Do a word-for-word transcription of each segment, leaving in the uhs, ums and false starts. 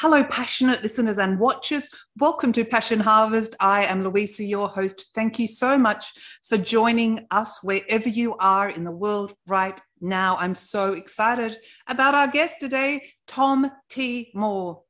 Hello, passionate listeners and watchers. Welcome to Passion Harvest. I am Louisa, your host. Thank you so much for joining us wherever you are in the world right now. I'm so excited about our guest today, Tom T. Moore.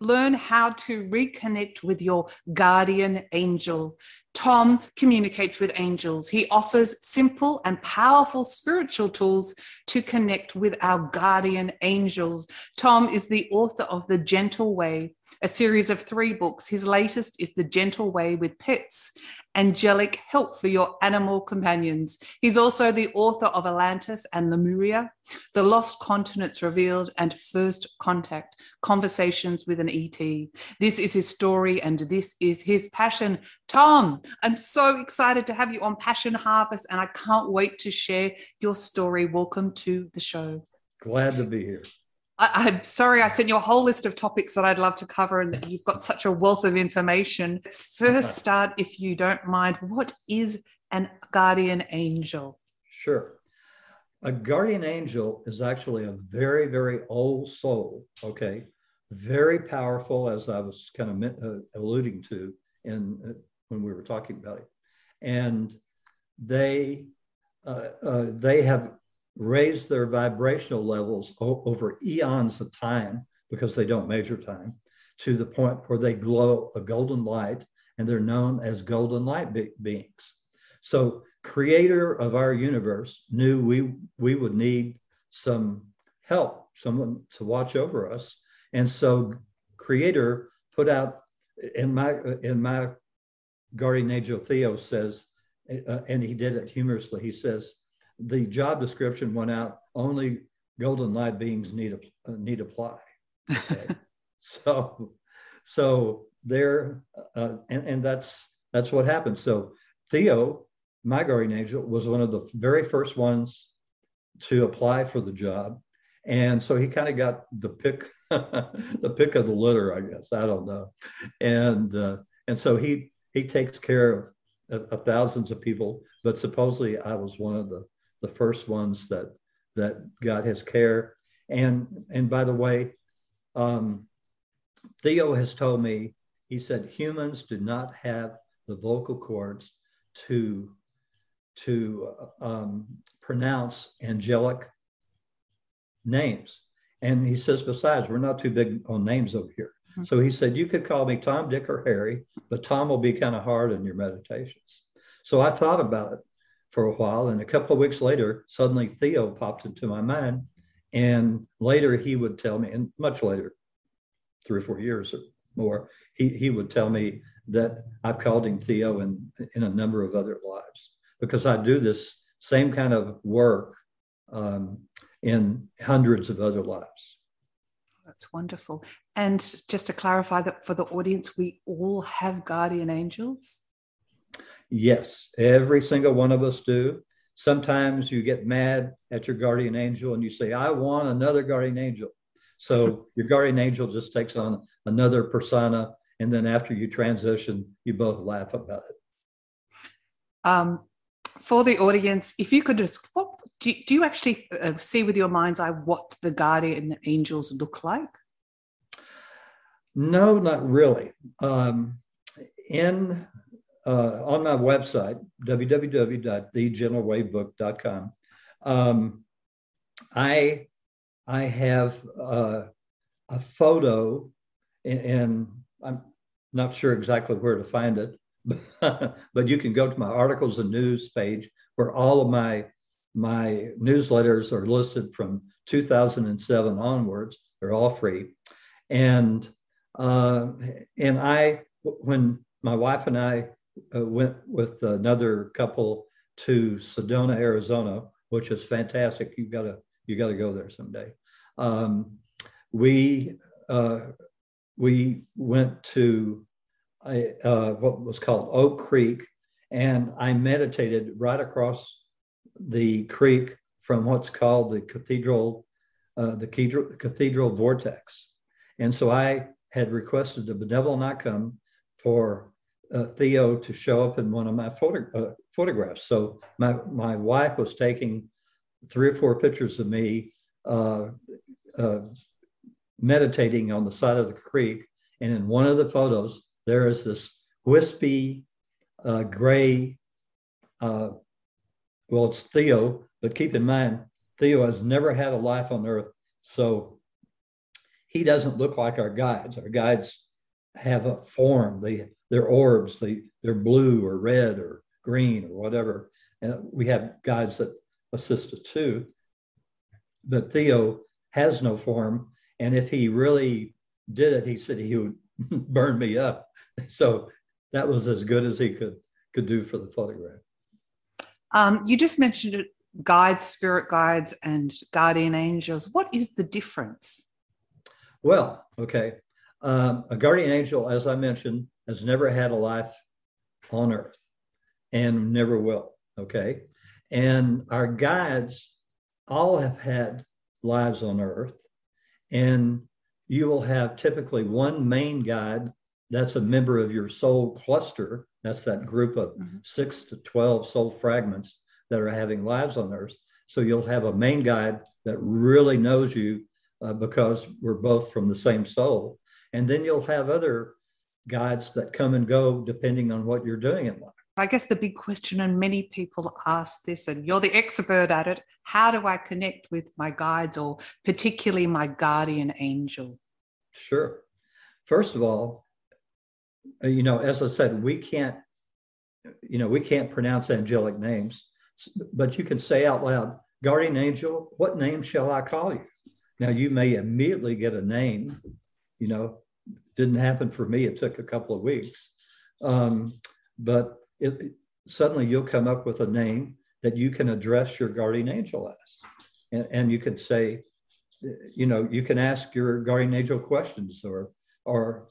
Learn how to reconnect with your guardian angel. Tom communicates with angels. He offers simple and powerful spiritual tools to connect with our guardian angels. Tom is the author of The Gentle Way, a series of three books. His latest is The Gentle Way with Pets, Angelic Help for Your Animal Companions. He's also the author of Atlantis and Lemuria, The Lost Continents Revealed, and First Contact, Conversations with an E T. This is his story and this is his passion. Tom, I'm so excited to have you on Passion Harvest and I can't wait to share your story. Welcome to the show. Glad to be here. I, I'm sorry I sent you a whole list of topics that I'd love to cover and that you've got such a wealth of information. Let's first start, if you don't mind, what is a guardian angel? Sure. A guardian angel is actually a very, very old soul, okay? Very powerful, as I was kind of uh, alluding to in uh, when we were talking about it. And they uh, uh, they have raised their vibrational levels o- over eons of time, because they don't measure time, to the point where they glow a golden light, and they're known as golden light be- beings. So creator of our universe knew we we would need some help, someone to watch over us. And so creator put out, in my in my guardian angel Theo says, uh, and he did it humorously, he says, the job description went out, only golden light beings need a, need apply. Okay. so, so there, uh, and, and that's, that's what happened. So Theo, my guardian angel, was one of the very first ones to apply for the job. And so he kind of got the pick, the pick of the litter, I guess, I don't know. And, uh, and so he, he takes care of, of, of thousands of people, but supposedly I was one of the the first ones that that got his care. And and by the way, um, Theo has told me, he said, humans do not have the vocal cords to, to um, pronounce angelic names. And he says, besides, we're not too big on names over here. Mm-hmm. So he said, you could call me Tom, Dick, or Harry, but Tom will be kind of hard in your meditations. So I thought about it for a while, and a couple of weeks later, suddenly Theo popped into my mind, and later he would tell me, and much later, three or four years or more, he, he would tell me that I've called him Theo in, in a number of other lives, because I do this same kind of work um, in hundreds of other lives. That's wonderful. And just to clarify that for the audience, we all have guardian angels. Yes, every single one of us do. Sometimes you get mad at your guardian angel and you say, I want another guardian angel. So your guardian angel just takes on another persona. And then after you transition, you both laugh about it. Um, for the audience, if you could just, what, do, do you actually uh, see with your mind's eye what the guardian angels look like? No, not really. Um, in... Uh, on my website, w w w dot the general way book dot com, um, I I have uh, a photo, and, and I'm not sure exactly where to find it, but, but you can go to my articles and news page where all of my my newsletters are listed from two thousand seven onwards. They're all free, and uh, and I when my wife and I Uh, went with another couple to Sedona, Arizona, which is fantastic. You've got to you got to go there someday. Um, we uh, we went to a, uh, what was called Oak Creek, and I meditated right across the creek from what's called the Cathedral, uh, the Cathedral Vortex. And so I had requested the benevolent outcome for uh, Theo to show up in one of my photo, uh, photographs. So my, my wife was taking three or four pictures of me uh, uh, meditating on the side of the creek. And in one of the photos, there is this wispy, uh, gray, uh, well, it's Theo, but keep in mind, Theo has never had a life on Earth. So he doesn't look like our guides. Our guides have a form. They, they're orbs. They, they're blue or red or green or whatever. And we have guides that assist us too. But Theo has no form. And if he really did it, he said he would burn me up. So that was as good as he could, could do for the photograph. Um, you just mentioned guides, spirit guides, and guardian angels. What is the difference? Well, okay. Um, a guardian angel, as I mentioned, has never had a life on Earth and never will, okay? And our guides all have had lives on Earth, and you will have typically one main guide that's a member of your soul cluster. That's that group of mm-hmm. six to twelve soul fragments that are having lives on Earth. So you'll have a main guide that really knows you uh, because we're both from the same soul. And then you'll have other guides that come and go depending on what you're doing in life. I guess the big question, and many people ask this, and you're the expert at it, how do I connect with my guides or particularly my guardian angel? Sure. First of all, you know, as I said, we can't, you know, we can't pronounce angelic names, but you can say out loud, guardian angel, what name shall I call you? Now, you may immediately get a name, you know, didn't happen for me. It took a couple of weeks, um, but it, it, suddenly you'll come up with a name that you can address your guardian angel as. And, and you can say, you know, you can ask your guardian angel questions or, or,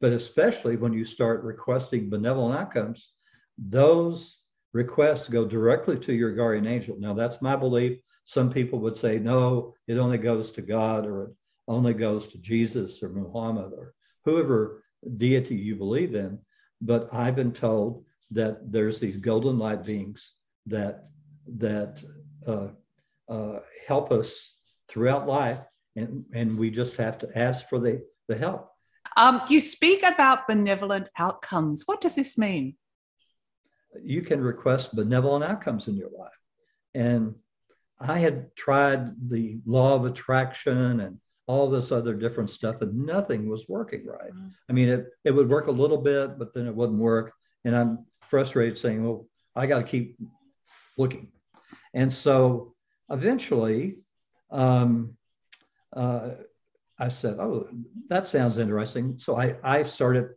but especially when you start requesting benevolent outcomes, those requests go directly to your guardian angel. Now, that's my belief. Some people would say, no, it only goes to God, or it only goes to Jesus or Muhammad or whoever deity you believe in. But I've been told that there's these golden light beings that that uh, uh, help us throughout life, and, and we just have to ask for the, the help. Um, you speak about benevolent outcomes. What does this mean? You can request benevolent outcomes in your life. And I had tried the law of attraction and all this other different stuff, and nothing was working right. Mm-hmm. I mean, it, it would work a little bit, but then it wouldn't work. And I'm frustrated saying, well, I got to keep looking. And so eventually, um, uh, I said, oh, that sounds interesting. So I, I started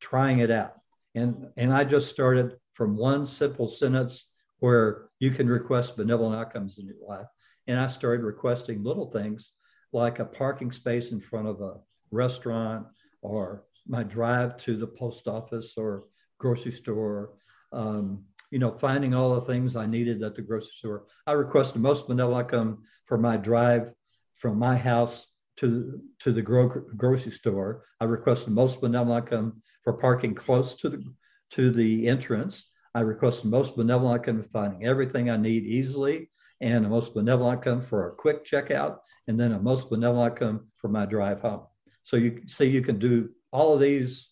trying it out. And, and I just started from one simple sentence where you can request benevolent outcomes in your life. And I started requesting little things like a parking space in front of a restaurant, or my drive to the post office or grocery store, um, you know, finding all the things I needed at the grocery store. I requested most benevolent outcome for my drive from my house to, to the gro- grocery store. I requested most benevolent outcome for parking close to the, to the entrance. I requested most benevolent outcome for finding everything I need easily, and a most benevolent outcome for a quick checkout, and then a most benevolent outcome for my drive home. So you see, you can do all of these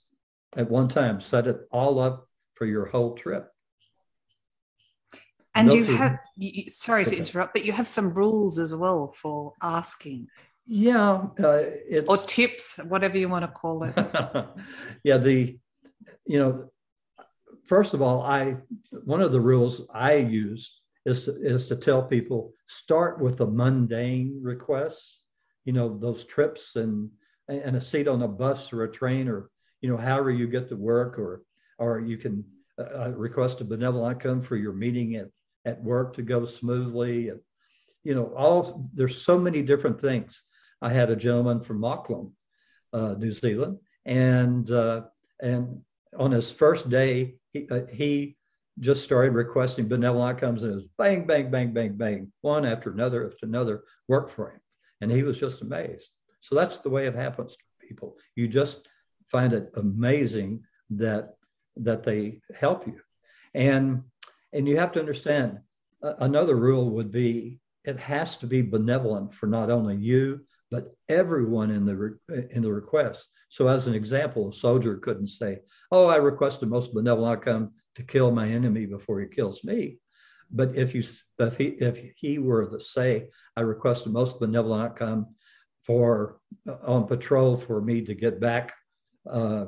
at one time, set it all up for your whole trip. And, and you are, have, you, sorry to interrupt, but you have some rules as well for asking. Yeah. Uh, it's, or tips, whatever you want to call it. yeah. The, you know, first of all, I, one of the rules I use is to, is to tell people, start with the mundane requests, you know, those trips and, and a seat on a bus or a train, or, you know, however you get to work, or, or you can uh, request a benevolent outcome for your meeting at, at work to go smoothly. And, you know, all, there's so many different things. I had a gentleman from Auckland uh, New Zealand. And uh, and on his first day, he, uh, he just started requesting benevolent outcomes, and it was bang, bang, bang, bang, bang, one after another after another worked for him. And he was just amazed. So that's the way it happens to people. You just find it amazing that that they help you. And, and you have to understand, uh, another rule would be, it has to be benevolent for not only you, but everyone in the re- in the request. So as an example, a soldier couldn't say, oh, I request the most benevolent outcome to kill my enemy before he kills me. But if you if he, if he were to say, I request the most benevolent outcome for on patrol for me to get back uh,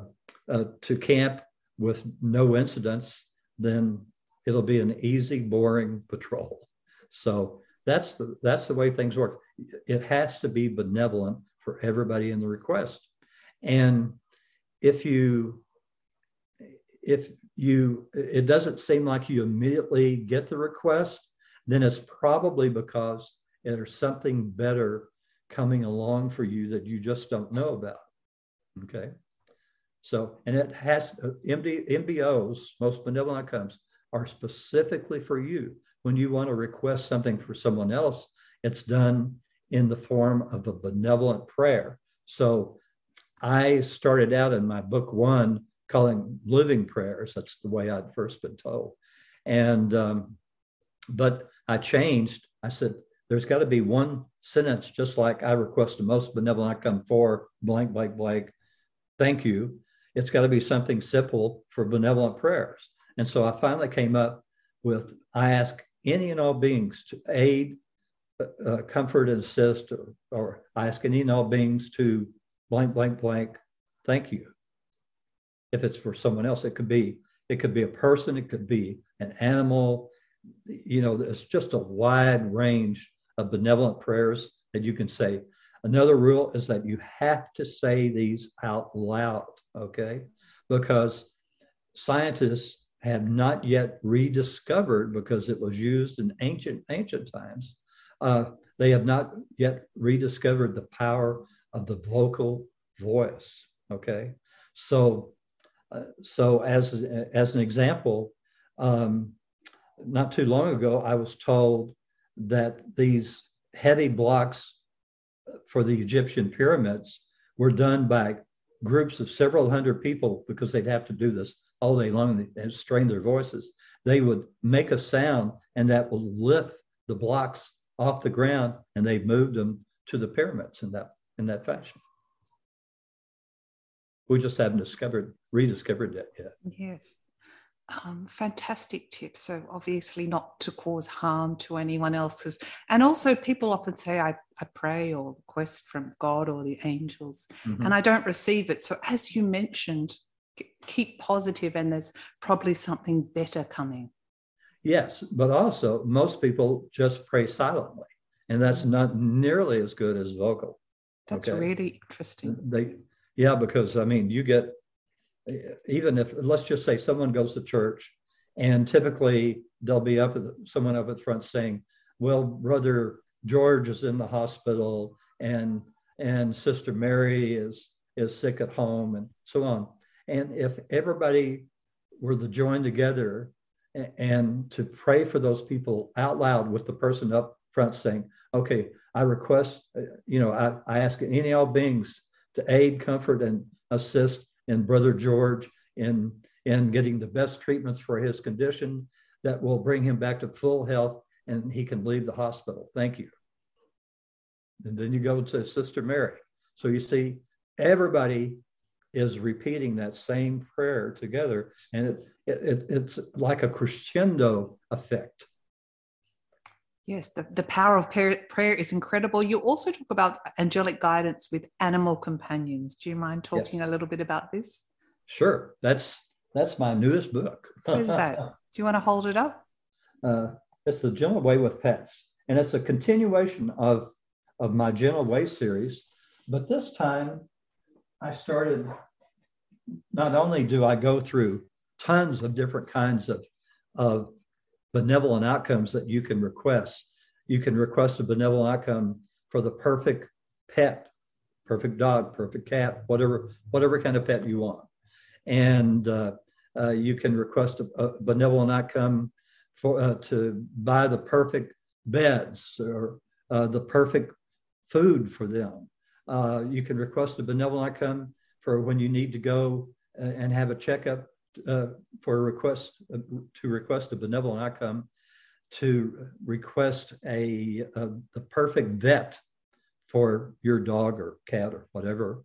uh, to camp with no incidents, then it'll be an easy, boring patrol. So that's the that's the way things work. It has to be benevolent for everybody in the request. And if you, if you, it doesn't seem like you immediately get the request, then it's probably because there's something better coming along for you that you just don't know about. Okay. So, and it has, M B Os, most benevolent outcomes, are specifically for you. When you want to request something for someone else, it's done in the form of a benevolent prayer. So I started out in my book one calling living prayers. That's the way I'd first been told. And, um, but I changed. I said, there's got to be one sentence, just like I request the most benevolent outcome for blank, blank, blank. Thank you. It's got to be something simple for benevolent prayers. And so I finally came up with, I ask any and all beings to aid, uh, comfort, and assist, or, or I ask any and all beings to blank, blank, blank, thank you. If it's for someone else, it could be, it could be a person, it could be an animal. You know, it's just a wide range of benevolent prayers that you can say. Another rule is that you have to say these out loud, okay? Because scientists have not yet rediscovered, because it was used in ancient, ancient times, uh, they have not yet rediscovered the power of the vocal voice, okay? So, uh, so as, as an example, um, not too long ago, I was told that these heavy blocks for the Egyptian pyramids were done by groups of several hundred people, because they'd have to do this all day long and strain their voices. They would make a sound, and that will lift the blocks off the ground, and they moved them to the pyramids in that in that fashion. We just haven't discovered, rediscovered that yet. Yes. Um, fantastic tip. So obviously not to cause harm to anyone else's. And also people often say, I, I pray or request from God or the angels, mm-hmm. and I don't receive it. So as you mentioned, keep positive, and there's probably something better coming. Yes, but also most people just pray silently, and that's not nearly as good as vocal. That's okay? Really interesting. They, yeah, because I mean, you get, even if, let's just say someone goes to church, and typically they'll be up at the, someone up at the front saying, well, Brother George is in the hospital, and and Sister Mary is is sick at home, and so on. And if everybody were to join together and, and to pray for those people out loud, with the person up front saying, okay, I request, you know, I, I ask any and all beings to aid, comfort, and assist in Brother George in, in getting the best treatments for his condition that will bring him back to full health, and he can leave the hospital. Thank you. And then you go to Sister Mary. So you see, everybody is repeating that same prayer together, and it, it it's like a crescendo effect. Yes, the, the power of prayer, prayer is incredible. You also talk about angelic guidance with animal companions. Do you mind talking yes. a little bit about this? Sure. That's that's my newest book. What is that? Do you want to hold it up? Uh, it's The Gentle Way with Pets, and it's a continuation of, of my Gentle Way series, but this time I started, not only do I go through tons of different kinds of, of benevolent outcomes that you can request. You can request a benevolent outcome for the perfect pet perfect dog, perfect cat, whatever, whatever kind of pet you want. And uh, uh, you can request a, a benevolent outcome for, uh, to buy the perfect beds or uh, the perfect food for them. Uh, you can request a benevolent outcome for when you need to go and have a checkup uh, for a request, uh, to request a benevolent outcome, to request a, a the perfect vet for your dog or cat or whatever.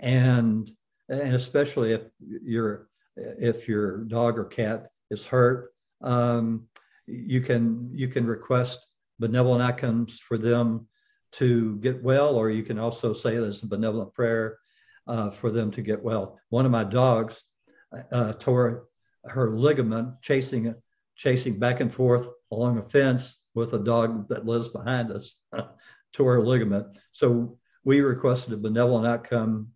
And and especially if your if your dog or cat is hurt, um, you can you can request benevolent outcomes for them to get well, or you can also say it as a benevolent prayer uh, for them to get well. One of my dogs uh, tore her ligament chasing chasing back and forth along a fence with a dog that lives behind us, tore her ligament. So we requested a benevolent outcome.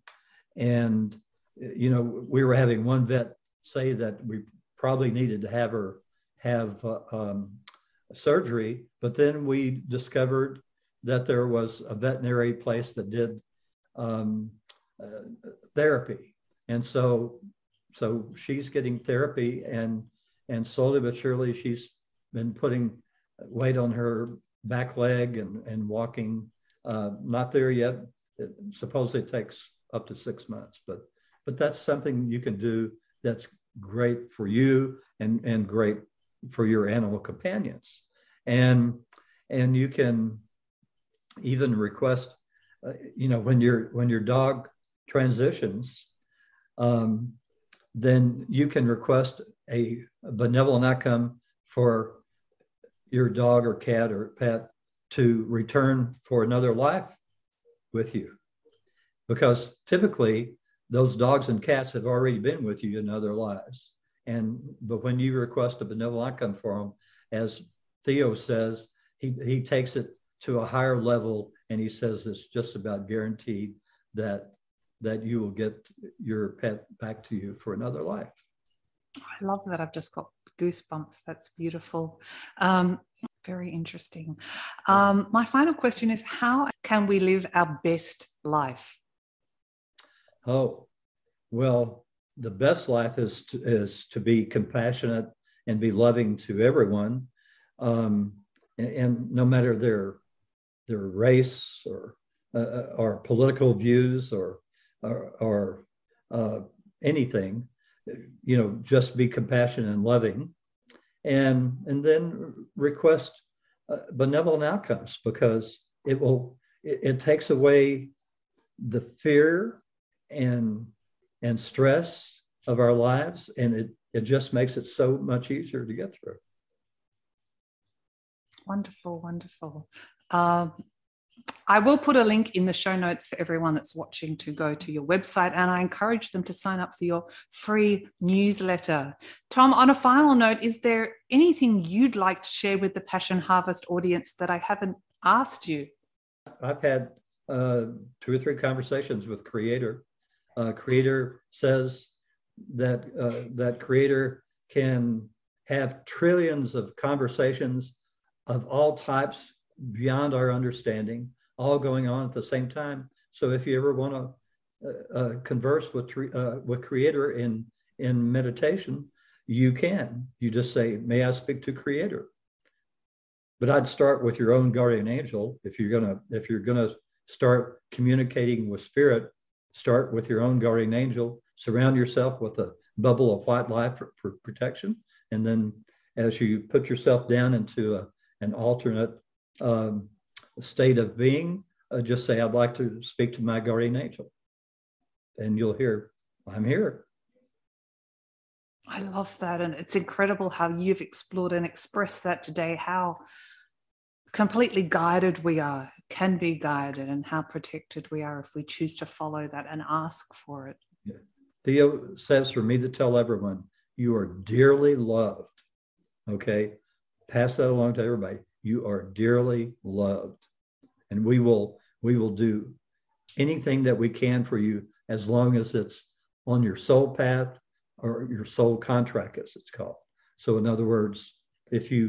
And, you know, we were having one vet say that we probably needed to have her have uh, um, surgery, but then we discovered that there was a veterinary place that did um, uh, therapy. And so so she's getting therapy, and and slowly but surely she's been putting weight on her back leg and, and walking. Uh, not there yet. It supposedly takes up to six months, but but that's something you can do that's great for you and, and great for your animal companions. And and you can even request, uh, you know, when your when your dog transitions, um, then you can request a benevolent outcome for your dog or cat or pet to return for another life with you. Because typically those dogs and cats have already been with you in other lives. And, but when you request a benevolent outcome for them, as Theo says, he, he takes it to a higher level, and he says it's just about guaranteed that that you will get your pet back to you for another life. I love that. I've just got goosebumps. That's beautiful. Um, very interesting. Um, my final question is, how can we live our best life? Oh, well, the best life is to, is to be compassionate and be loving to everyone, um, and, and no matter their their race or uh, or political views or or, or uh, anything. You know, just be compassionate and loving, and and then request uh, benevolent outcomes, because it will it, it takes away the fear and and stress of our lives, and it it just makes it so much easier to get through. Wonderful, wonderful. Um, I will put a link in the show notes for everyone that's watching to go to your website, and I encourage them to sign up for your free newsletter. Tom, on a final note, is there anything you'd like to share with the Passion Harvest audience that I haven't asked you? I've had uh, two or three conversations with Creator. Uh, Creator says that uh, that Creator can have trillions of conversations of all types beyond our understanding, all going on at the same time. So if you ever want to uh, uh, converse with uh, with Creator in in meditation, you can. You just say, "May I speak to Creator?" But I'd start with your own guardian angel. If you're gonna if you're gonna start communicating with spirit, start with your own guardian angel. Surround yourself with a bubble of white light for, for protection, and then as you put yourself down into a, an alternate Um, state of being, uh, just say, "I'd like to speak to my guardian angel," and you'll hear, "I'm here." I love that, and it's incredible how you've explored and expressed that today, how completely guided we are, can be guided, and how protected we are if we choose to follow that and ask for it. Yeah. Theo says for me to tell everyone, you are dearly loved. Okay, pass that along to everybody. You are dearly loved, and we will we will do anything that we can for you, as long as it's on your soul path or your soul contract, as it's called. So in other words, if you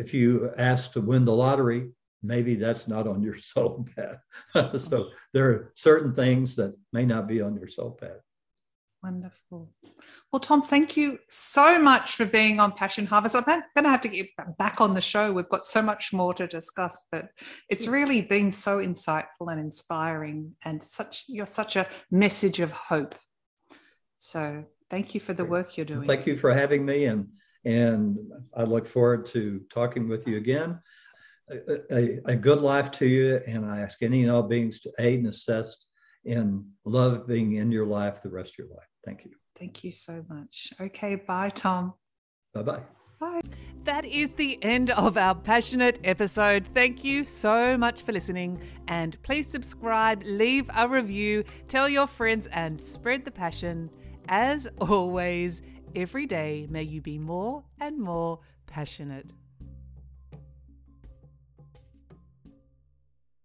if you ask to win the lottery, maybe that's not on your soul path. So there are certain things that may not be on your soul path. Wonderful. Well, Tom, thank you so much for being on Passion Harvest. I'm going to have to get you back on the show. We've got so much more to discuss, but it's really been so insightful and inspiring, and such you're such a message of hope. So thank you for the work you're doing. Thank you for having me, and and I look forward to talking with you again. A, a, a good life to you, and I ask any and all beings to aid and assist in love being in your life the rest of your life. Thank you. Thank you so much. Okay, bye, Tom. Bye-bye. Bye. That is the end of our passionate episode. Thank you so much for listening, and please subscribe, leave a review, tell your friends, and spread the passion. As always, every day may you be more and more passionate.